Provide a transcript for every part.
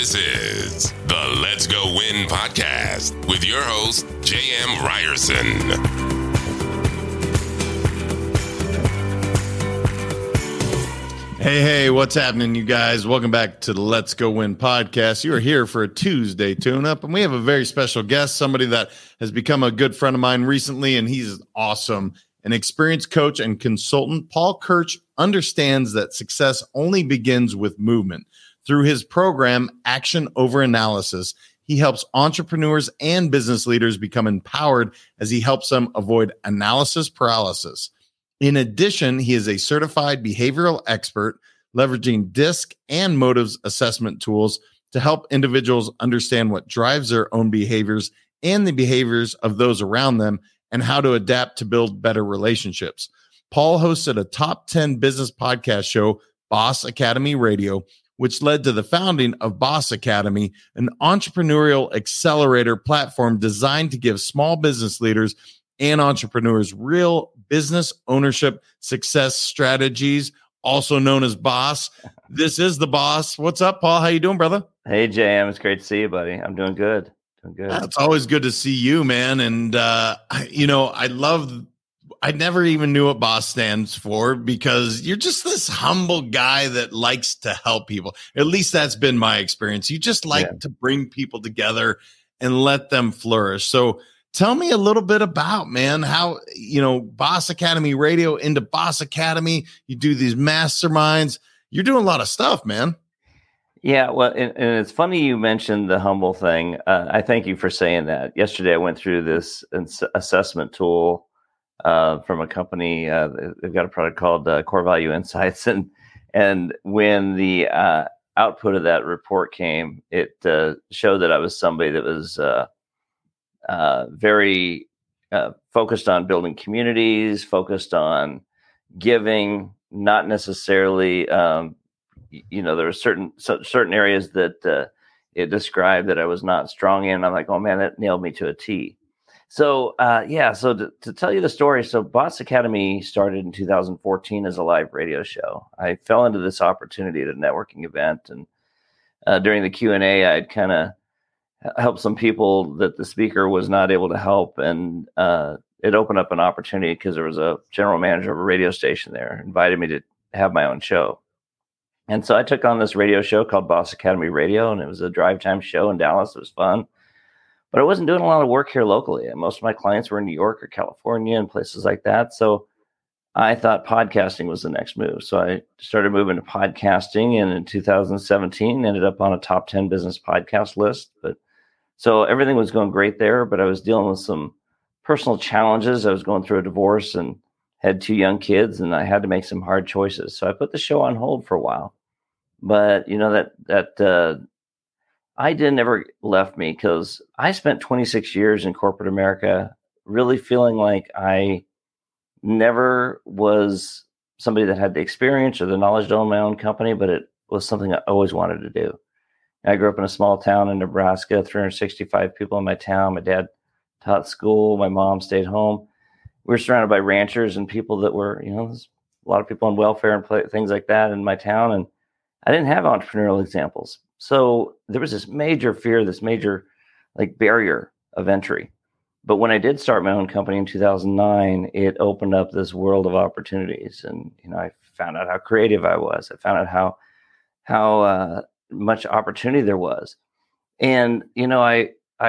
This is the Let's Go Win podcast with your host, J.M. Ryerson. Hey, what's happening, you guys? Welcome back to the Let's Go Win podcast. You are here for a Tuesday tune-up, and we have a very special guest, somebody that has become a good friend of mine recently, and he's awesome. An experienced coach and consultant, Paul Kirch understands that success only begins with movement. Through his program, Action Over Analysis, he helps entrepreneurs and business leaders become empowered as he helps them avoid analysis paralysis. In addition, he is a certified behavioral expert, leveraging DISC and motives assessment tools to help individuals understand what drives their own behaviors and the behaviors of those around them and how to adapt to build better relationships. Paul hosted a top 10 business podcast show, Boss Academy Radio, which led to the founding of Boss Academy, an entrepreneurial accelerator platform designed to give small business leaders and entrepreneurs real business ownership success strategies, also known as Boss. This is the Boss. What's up, Paul? How you doing, brother? Hey, JM. It's great to see you, buddy. I'm doing good. It's always good to see you, man. And, I never even knew what Boss stands for because you're just this humble guy that likes to help people. At least that's been my experience. You just like to bring people together and let them flourish. So tell me a little bit about, man, how, Boss Academy Radio into Boss Academy, you do these masterminds, you're doing a lot of stuff, man. Yeah, well, and it's funny you mentioned the humble thing. I thank you for saying that. Yesterday, I went through this assessment tool from a company. They've got a product called Core Value Insights, and when the output of that report came, it showed that I was somebody that was very focused on building communities, focused on giving, not necessarily. There were certain areas that it described that I was not strong in. I'm like, oh man, that nailed me to a T. So so to tell you the story, so Boss Academy started in 2014 as a live radio show. I fell into this opportunity at a networking event, and during the Q&A, I'd kind of helped some people that the speaker was not able to help, and it opened up an opportunity because there was a general manager of a radio station there invited me to have my own show. And so I took on this radio show called Boss Academy Radio, and it was a drive time show in Dallas. It was fun, but I wasn't doing a lot of work here locally. And most of my clients were in New York or California and places like that. So I thought podcasting was the next move. So I started moving to podcasting, and in 2017 ended up on a top 10 business podcast list. But so everything was going great there, but I was dealing with some personal challenges. I was going through a divorce and had two young kids, and I had to make some hard choices. So I put the show on hold for a while. But that idea never left me, because I spent 26 years in corporate America really feeling like I never was somebody that had the experience or the knowledge to own my own company, but it was something I always wanted to do. I grew up in a small town in Nebraska, 365 people in my town. My dad taught school. My mom stayed home. We were surrounded by ranchers and people that were, there's a lot of people on welfare and things like that in my town. And I didn't have entrepreneurial examples. So there was this major fear, this major barrier of entry. But when I did start my own company in 2009, it opened up this world of opportunities. And, I found out how creative I was. I found out how much opportunity there was. And, I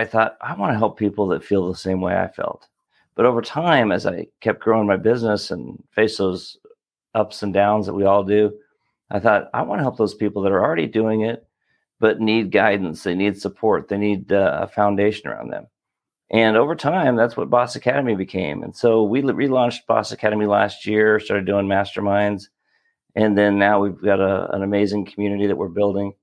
thought, I want to help people that feel the same way I felt. But over time, as I kept growing my business and faced those ups and downs that we all do, I thought, I want to help those people that are already doing it, but need guidance. They need support. They need a foundation around them. And over time, that's what Boss Academy became. And so we relaunched Boss Academy last year, started doing masterminds. And then now we've got an amazing community that we're building.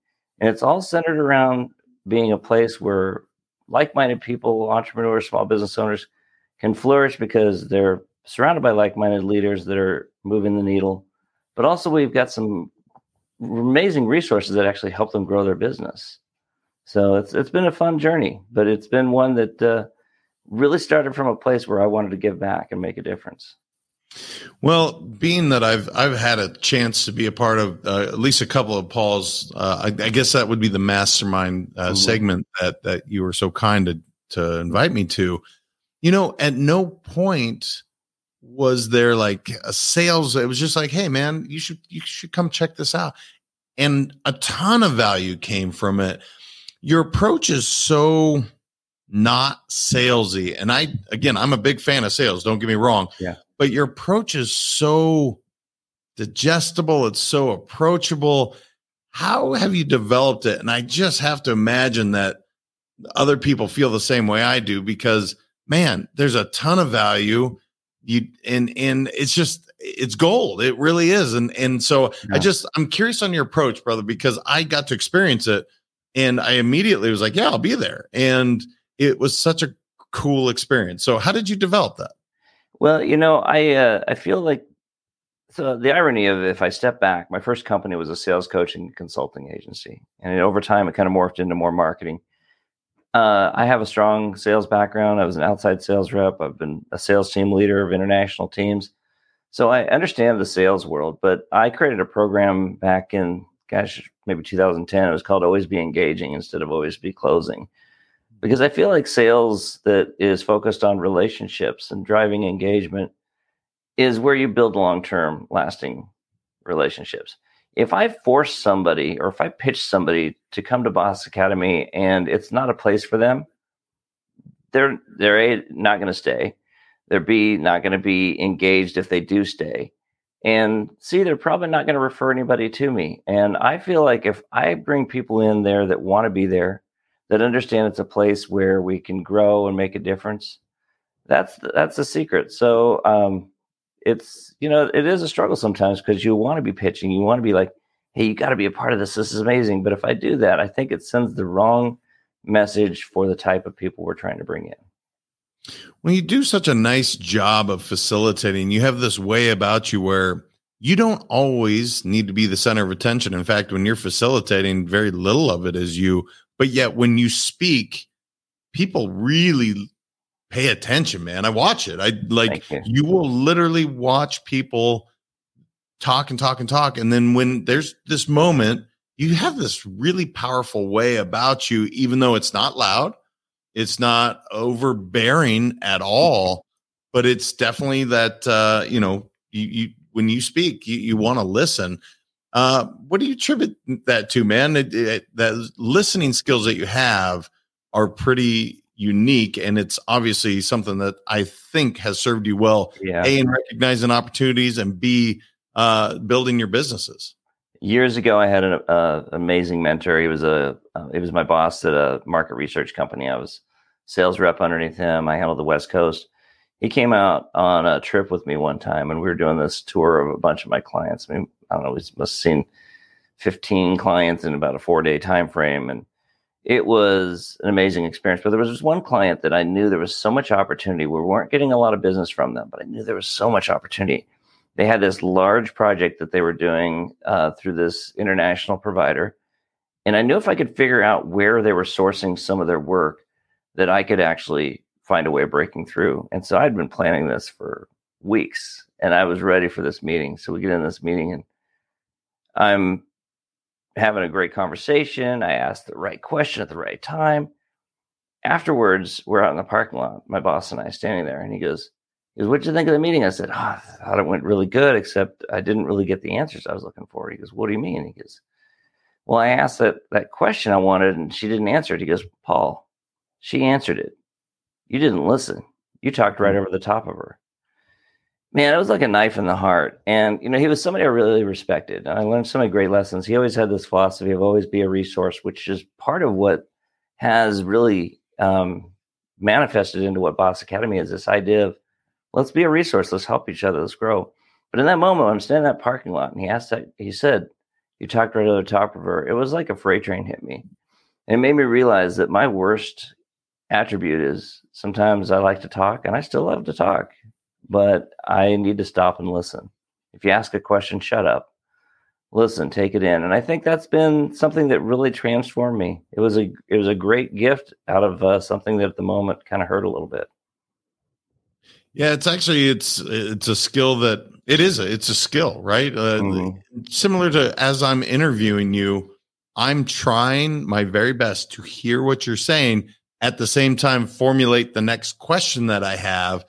And it's all centered around being a place where like-minded people, entrepreneurs, small business owners can flourish because they're surrounded by like-minded leaders that are moving the needle. But also we've got some amazing resources that actually help them grow their business. So it's been a fun journey, but it's been one that really started from a place where I wanted to give back and make a difference. Well, being that I've had a chance to be a part of at least a couple of Paul's, I guess that would be the mastermind segment that you were so kind to invite me to. You know, at no point was there like a sales. It was just like, hey, man, you should come check this out. And a ton of value came from it. Your approach is so not salesy. And I'm a big fan of sales. Don't get me wrong. Yeah. But your approach is so digestible. It's so approachable. How have you developed it? And I just have to imagine that other people feel the same way I do, because, man, there's a ton of value. And it's just, it's gold. It really is. And so yeah. I'm curious on your approach, brother, because I got to experience it and I immediately was like, yeah, I'll be there. And it was such a cool experience. So how did you develop that? Well, you know, I feel like, so the irony of it, if I step back, my first company was a sales coaching consulting agency. And over time, it kind of morphed into more marketing. I have a strong sales background. I was an outside sales rep. I've been a sales team leader of international teams. So I understand the sales world, but I created a program back in, maybe 2010. It was called Always Be Engaging instead of Always Be Closing. Because I feel like sales that is focused on relationships and driving engagement is where you build long-term lasting relationships. If I force somebody or if I pitch somebody to come to Boss Academy and it's not a place for them, they're A, not going to stay. They're B, not going to be engaged if they do stay. And C, they're probably not going to refer anybody to me. And I feel like if I bring people in there that want to be there, that understand it's a place where we can grow and make a difference, that's the secret. So it's, you know, it is a struggle sometimes because you want to be pitching. You want to be like, hey, you got to be a part of this. This is amazing. But if I do that, I think it sends the wrong message for the type of people we're trying to bring in. When you do such a nice job of facilitating, you have this way about you where you don't always need to be the center of attention. In fact, when you're facilitating, very little of it is you. But yet when you speak, people really pay attention, man. I watch it. You will literally watch people talk and talk and talk. And then when there's this moment, you have this really powerful way about you, even though it's not loud, it's not overbearing at all, but it's definitely that, you know, you when you speak, you want to listen. What do you attribute that to, man? That listening skills that you have are pretty unique, and it's obviously something that I think has served you well, yeah. A, in recognizing opportunities, and B, building your businesses. Years ago, I had an amazing mentor. He was he was my boss at a market research company. I was sales rep underneath him. I handled the West Coast. He came out on a trip with me one time, and we were doing this tour of a bunch of my clients. I mean, I don't know, we must have seen 15 clients in about a 4-day time frame. And it was an amazing experience. But there was this one client that I knew there was so much opportunity. We weren't getting a lot of business from them, but I knew there was so much opportunity. They had this large project that they were doing through this international provider. And I knew if I could figure out where they were sourcing some of their work, that I could actually find a way of breaking through. And so I'd been planning this for weeks. And I was ready for this meeting. So we get in this meeting and I'm having a great conversation. I asked the right question at the right time. Afterwards, we're out in the parking lot, my boss and I standing there. And he goes, what'd you think of the meeting? I said, I thought it went really good, except I didn't really get the answers I was looking for. He goes, what do you mean? He goes, well, I asked that question I wanted and she didn't answer it. He goes, Paul, she answered it. You didn't listen. You talked right over the top of her. Man, it was like a knife in the heart. And, you know, he was somebody I really respected. And I learned so many great lessons. He always had this philosophy of always be a resource, which is part of what has really manifested into what Boss Academy is, this idea of let's be a resource. Let's help each other. Let's grow. But in that moment, I'm standing in that parking lot and he said, you talked right over the top of her. It was like a freight train hit me. And it made me realize that my worst attribute is sometimes I like to talk, and I still love to talk. But I need to stop and listen. If you ask a question, shut up, listen, take it in. And I think that's been something that really transformed me. It was a great gift out of something that at the moment kind of hurt a little bit. Yeah, it's actually it's a skill that it's a skill, right? Similar to as I'm interviewing you, I'm trying my very best to hear what you're saying, at the same time formulate the next question that I have.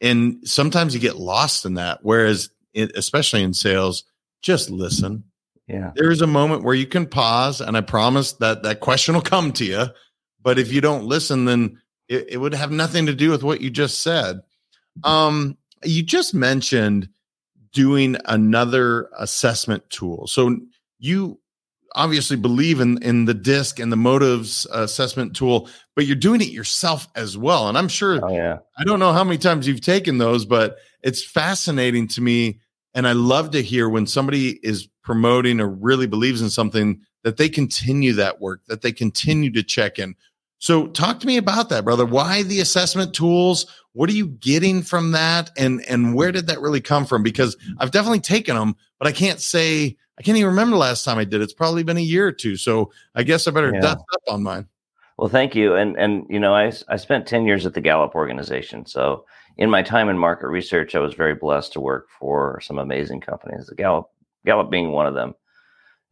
And sometimes you get lost in that, whereas especially in sales, just listen. Yeah. There is a moment where you can pause, and I promise that that question will come to you. But if you don't listen, then it would have nothing to do with what you just said. You just mentioned doing another assessment tool. So you obviously believe in the DISC and the motives assessment tool, but you're doing it yourself as well. And I'm sure, I don't know how many times you've taken those, but it's fascinating to me. And I love to hear when somebody is promoting or really believes in something, that they continue that work, that they continue to check in. So talk to me about that, brother. Why the assessment tools? What are you getting from that? And where did that really come from? Because I've definitely taken them, but I can't even remember the last time I did. It's probably been a year or two. So I guess I better dust up on mine. Well, thank you. And you know, I spent 10 years at the Gallup organization. So in my time in market research, I was very blessed to work for some amazing companies, the Gallup being one of them.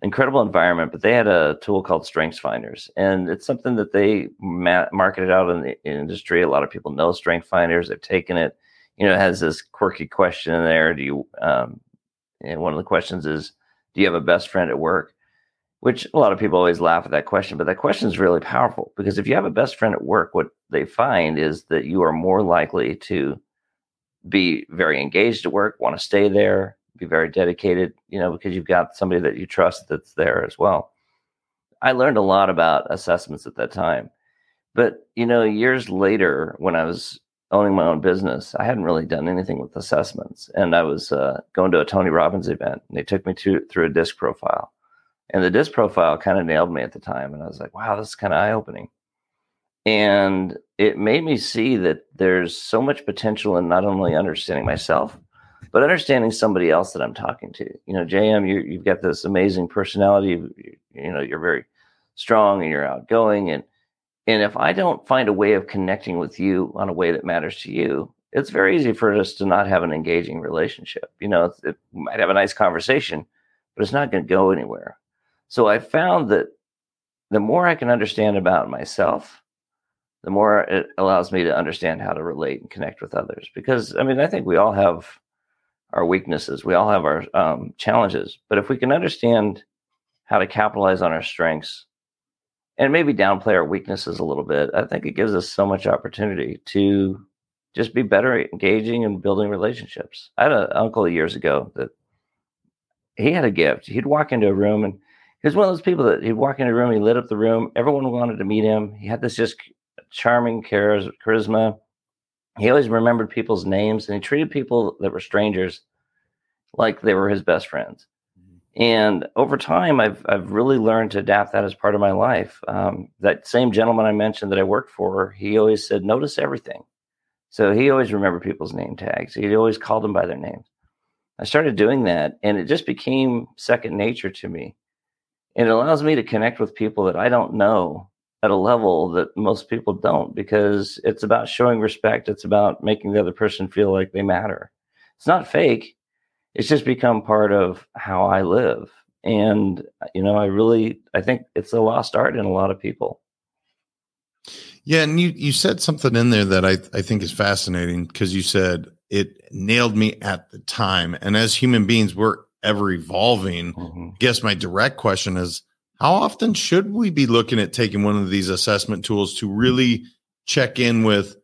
Incredible environment, but they had a tool called Strengths Finders, and it's something that they marketed out in the industry. A lot of people know Strengths Finders. They've taken it. You know, it has this quirky question in there. Do you? And one of the questions is, do you have a best friend at work? Which a lot of people always laugh at that question, but that question is really powerful, because if you have a best friend at work, what they find is that you are more likely to be very engaged at work, want to stay there, be very dedicated, you know, because you've got somebody that you trust that's there as well. I learned a lot about assessments at that time. But, you know, years later, when I was owning my own business, I hadn't really done anything with assessments. And I was going to a Tony Robbins event, and they took me through a DISC profile. And the DISC profile kind of nailed me at the time. And I was like, wow, this is kind of eye-opening. And it made me see that there's so much potential in not only understanding myself, but understanding somebody else that I'm talking to. You know, JM, you've got this amazing personality. You know, you're very strong and you're outgoing. And if I don't find a way of connecting with you on a way that matters to you, it's very easy for us to not have an engaging relationship. You know, it might have a nice conversation, but it's not going to go anywhere. So I found that the more I can understand about myself, the more it allows me to understand how to relate and connect with others. Because, I mean, I think we all have our weaknesses. We all have our challenges, but if we can understand how to capitalize on our strengths and maybe downplay our weaknesses a little bit, I think it gives us so much opportunity to just be better at engaging and building relationships. I had an uncle years ago that he had a gift. He'd walk into a room, and he was one of those people that he'd walk into a room, he lit up the room. Everyone wanted to meet him. He had this just charming charisma. He always remembered people's names, and he treated people that were strangers like they were his best friends. And over time, I've really learned to adapt that as part of my life. That same gentleman I mentioned that I worked for, he always said, notice everything. So he always remembered people's name tags. He always called them by their names. I started doing that, and it just became second nature to me. And it allows me to connect with people that I don't know at a level that most people don't, because it's about showing respect. It's about making the other person feel like they matter. It's not fake. It's just become part of how I live. And, you know, I think it's a lost art in a lot of people. Yeah. And you said something in there that I think is fascinating, because you said it nailed me at the time. And as human beings, we're ever evolving. Mm-hmm. I guess my direct question is, how often should we be looking at taking one of these assessment tools to really check in with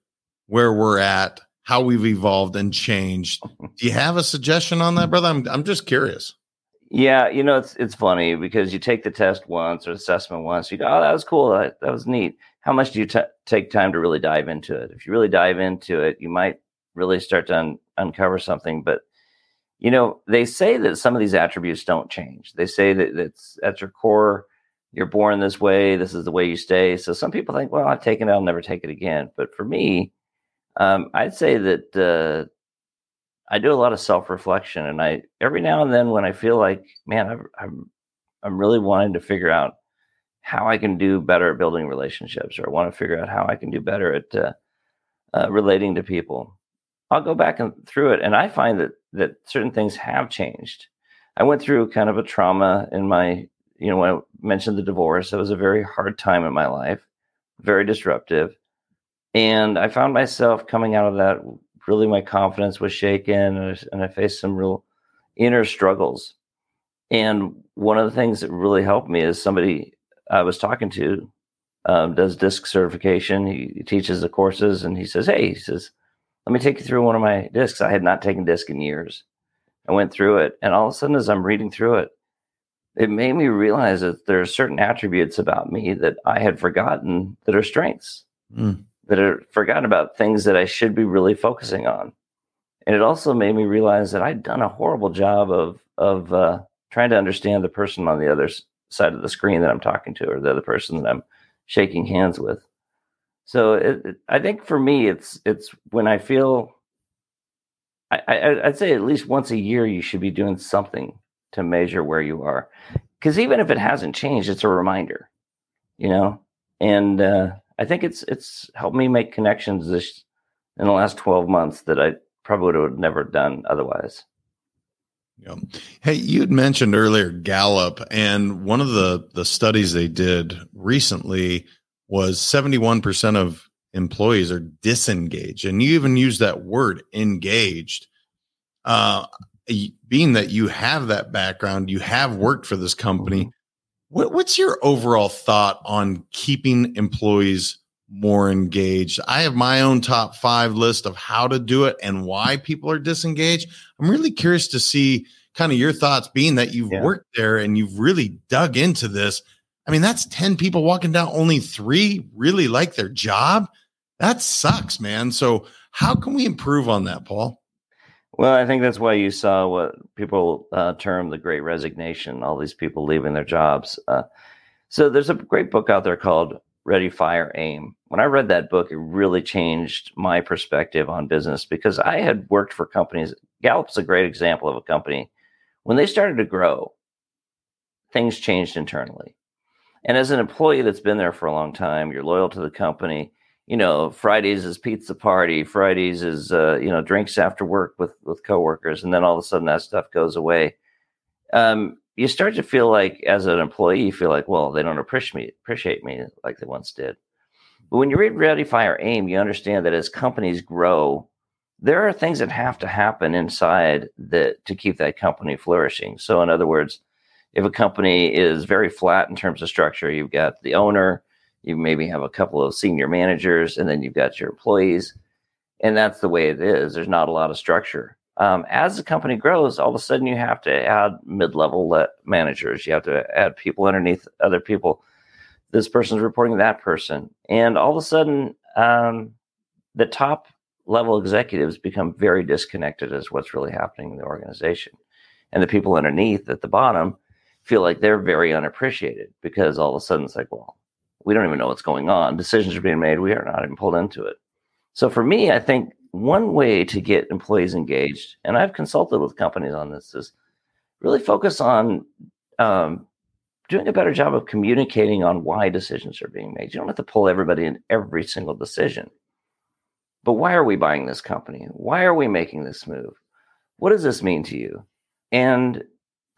where we're at, how we've evolved and changed? Do you have a suggestion on that, brother? I'm just curious. Yeah, you know, it's funny, because you take the test once or assessment once, you go, oh, that was cool, that was neat. How much do you take time to really dive into it? If you really dive into it, you might really start to uncover something, but you know, they say that some of these attributes don't change. They say that it's at your core, you're born this way, this is the way you stay. So some people think, well, I've taken it, I'll never take it again. But for me, I'd say that I do a lot of self-reflection. And I every now and then when I feel like, man, I'm really wanting to figure out how I can do better at building relationships, or I want to figure out how I can do better at relating to people. I'll go back and through it, and I find that certain things have changed. I went through kind of a trauma in my, when I mentioned the divorce, it was a very hard time in my life, very disruptive. And I found myself coming out of that, really my confidence was shaken, and I faced some real inner struggles. And one of the things that really helped me is somebody I was talking to does DISC certification. He teaches the courses, and he says, hey, let me take you through one of my DISCs. I had not taken DISC in years. I went through it, and all of a sudden, as I'm reading through it, it made me realize that there are certain attributes about me that I had forgotten that are strengths, that are forgotten about, things that I should be really focusing on. And it also made me realize that I'd done a horrible job of trying to understand the person on the other side of the screen that I'm talking to, or the other person that I'm shaking hands with. So I think for me, it's when I feel, I'd say at least once a year, you should be doing something to measure where you are. Because even if it hasn't changed, it's a reminder, And I think it's helped me make connections in the last 12 months that I probably would have never done otherwise. Yeah. Hey, you had mentioned earlier Gallup, and one of the studies they did recently was 71% of employees are disengaged. And you even use that word, engaged. Being that you have that background, you have worked for this company, what's your overall thought on keeping employees more engaged? I have my own top 5 list of how to do it and why people are disengaged. I'm really curious to see kind of your thoughts, being that you've worked there and you've really dug into this. I mean, that's 10 people walking down, only 3 really like their job. That sucks, man. So how can we improve on that, Paul? Well, I think that's why you saw what people term the Great Resignation, all these people leaving their jobs. So there's a great book out there called Ready, Fire, Aim. When I read that book, it really changed my perspective on business, because I had worked for companies. Gallup's a great example of a company. When they started to grow, things changed internally. And as an employee that's been there for a long time, you're loyal to the company. Fridays is pizza party. Fridays is, drinks after work with coworkers. And then all of a sudden that stuff goes away. You start to feel like, as an employee, you feel like, well, they don't appreciate me like they once did. But when you read Ready, Fire, Aim, you understand that as companies grow, there are things that have to happen inside that to keep that company flourishing. So in other words, if a company is very flat in terms of structure, you've got the owner, you maybe have a couple of senior managers, and then you've got your employees. And that's the way it is. There's not a lot of structure. As the company grows, all of a sudden you have to add mid-level managers. You have to add people underneath other people. This person's reporting to that person. And all of a sudden, the top level executives become very disconnected as what's really happening in the organization. And the people underneath at the bottom feel like they're very unappreciated, because all of a sudden it's like, well, we don't even know what's going on. Decisions are being made. We are not even pulled into it. So for me, I think one way to get employees engaged, and I've consulted with companies on this, is really focus on doing a better job of communicating on why decisions are being made. You don't have to pull everybody in every single decision. But why are we buying this company? Why are we making this move? What does this mean to you? And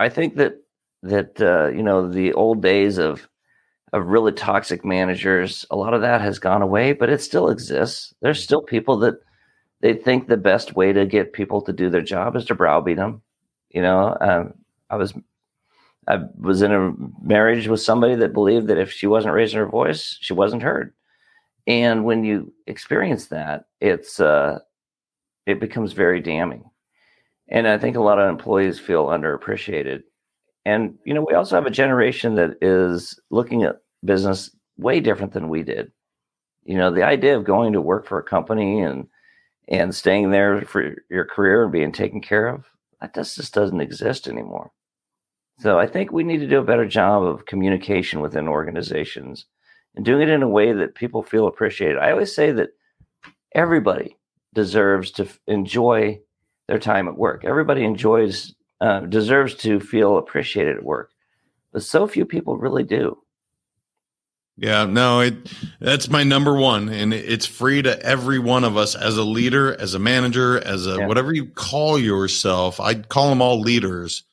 I think that the old days of really toxic managers, a lot of that has gone away, but it still exists. There's still people that they think the best way to get people to do their job is to browbeat them. I was in a marriage with somebody that believed that if she wasn't raising her voice, she wasn't heard. And when you experience that, it becomes very damning. And I think a lot of employees feel underappreciated. And, we also have a generation that is looking at business way different than we did. The idea of going to work for a company and staying there for your career and being taken care of, that just doesn't exist anymore. So I think we need to do a better job of communication within organizations and doing it in a way that people feel appreciated. I always say that everybody deserves to enjoy their time at work. Everybody deserves to feel appreciated at work, but so few people really do. Yeah, no, that's my number one. And it's free to every one of us as a leader, as a manager, as a whatever you call yourself. I'd call them all leaders,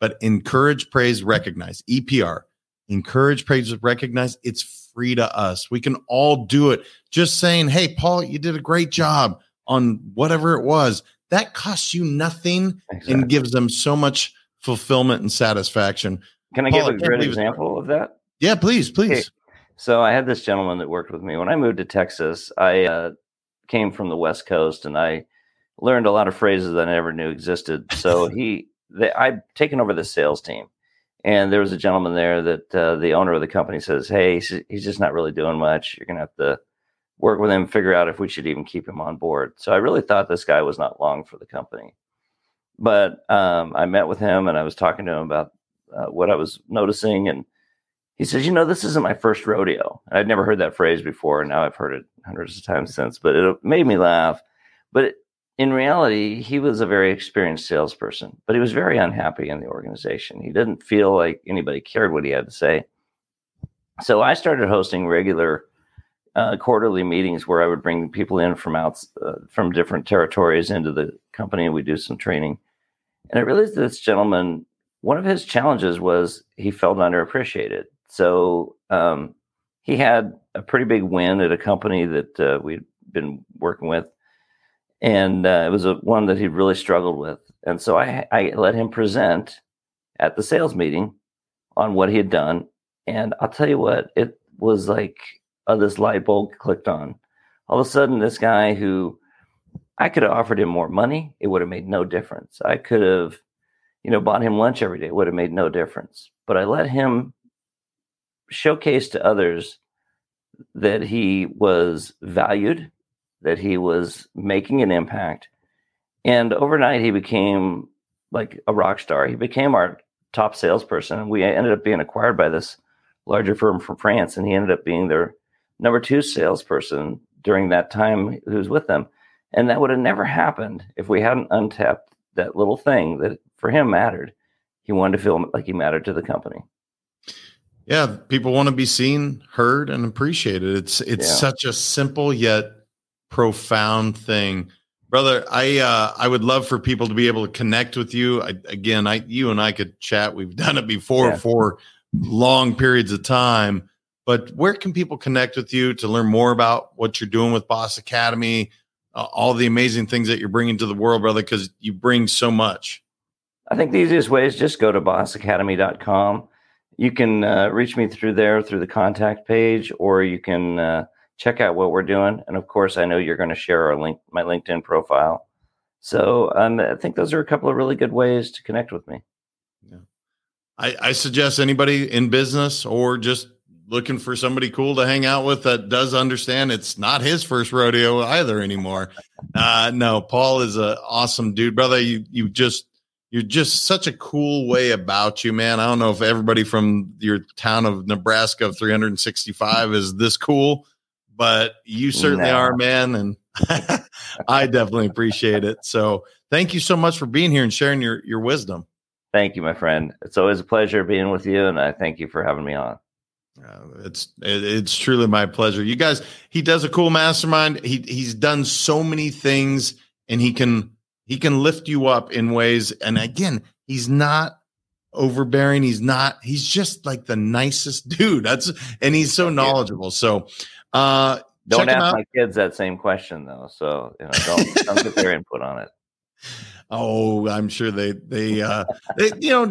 but encourage, praise, recognize, EPR. Encourage, praise, recognize. It's free to us. We can all do it. Just saying, hey, Paul, you did a great job on whatever it was. That costs you nothing and gives them so much fulfillment and satisfaction. Can I give a great example of that? Yeah, please. Okay. So I had this gentleman that worked with me. When I moved to Texas, I came from the West Coast, and I learned a lot of phrases that I never knew existed. So I'd taken over the sales team. And there was a gentleman there that the owner of the company says, hey, he's just not really doing much. You're going to have to work with him, figure out if we should even keep him on board. So I really thought this guy was not long for the company. But I met with him, and I was talking to him about what I was noticing. And he says, this isn't my first rodeo. And I'd never heard that phrase before, and now I've heard it hundreds of times since. But it made me laugh. But in reality, he was a very experienced salesperson, but he was very unhappy in the organization. He didn't feel like anybody cared what he had to say. So I started hosting regular quarterly meetings where I would bring people in from different territories into the company, and we do some training. And I realized this gentleman, one of his challenges was he felt underappreciated. So he had a pretty big win at a company that we'd been working with, and it was one that he really struggled with. And so I let him present at the sales meeting on what he had done. And I'll tell you what, it was like, this light bulb clicked on. All of a sudden, this guy who I could have offered him more money, it would have made no difference. I could have, bought him lunch every day, it would have made no difference. But I let him showcase to others that he was valued, that he was making an impact. And overnight, he became like a rock star. He became our top salesperson. And we ended up being acquired by this larger firm from France, and he ended up being their number 2 salesperson during that time who was with them. And that would have never happened if we hadn't untapped that little thing that for him mattered. He wanted to feel like he mattered to the company. Yeah. People want to be seen, heard, and appreciated. It's such a simple yet profound thing. Brother, I would love for people to be able to connect with you. You and I could chat. We've done it before for long periods of time. But where can people connect with you to learn more about what you're doing with Boss Academy, all the amazing things that you're bringing to the world, brother, because you bring so much? I think the easiest way is just go to bossacademy.com. You can reach me through there, through the contact page, or you can check out what we're doing. And, of course, I know you're going to share my LinkedIn profile. So I think those are a couple of really good ways to connect with me. Yeah, I suggest anybody in business or just looking for somebody cool to hang out with that does understand it's not his first rodeo either anymore. No, Paul is an awesome dude, brother. You're just such a cool way about you, man. I don't know if everybody from your town of Nebraska of 365 is this cool, but you certainly are, man. And I definitely appreciate it. So thank you so much for being here and sharing your wisdom. Thank you, my friend. It's always a pleasure being with you. And I thank you for having me on. It's truly my pleasure. You guys, he does a cool mastermind. He's done so many things, and he can lift you up in ways. And again, he's not overbearing. He's just like the nicest dude. And he's so knowledgeable. So, don't ask my kids that same question though. So, don't get their input on it. Oh, I'm sure they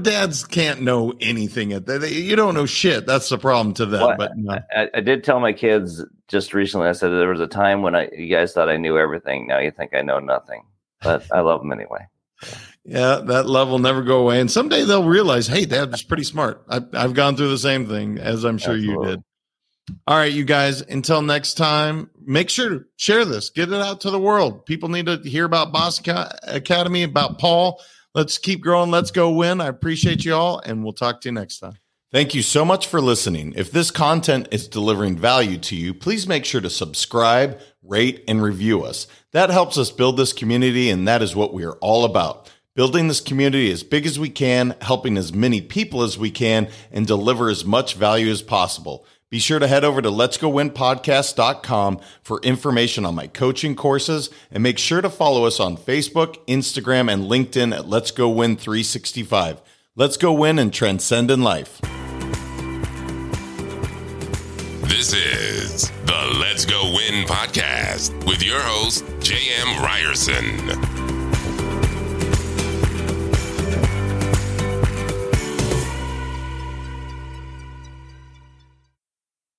dads can't know anything. You don't know shit. That's the problem to them. Well, but no. I did tell my kids just recently, I said, there was a time when you guys thought I knew everything. Now you think I know nothing, but I love them anyway. Yeah. That love will never go away. And someday they'll realize, hey, Dad was pretty smart. I've gone through the same thing, as I'm sure Absolutely. You did. All right, you guys, until next time, make sure to share this, get it out to the world. People need to hear about Boss Academy, about Paul. Let's keep growing. Let's go win. I appreciate you all, and we'll talk to you next time. Thank you so much for listening. If this content is delivering value to you, please make sure to subscribe, rate, and review us. That helps us build this community, and that is what we are all about. Building this community as big as we can, helping as many people as we can, and deliver as much value as possible. Be sure to head over to letsgowinpodcast.com for information on my coaching courses, and make sure to follow us on Facebook, Instagram, and LinkedIn at Let's Go Win 365. Let's go win and transcend in life. This is the Let's Go Win Podcast with your host, J.M. Ryerson.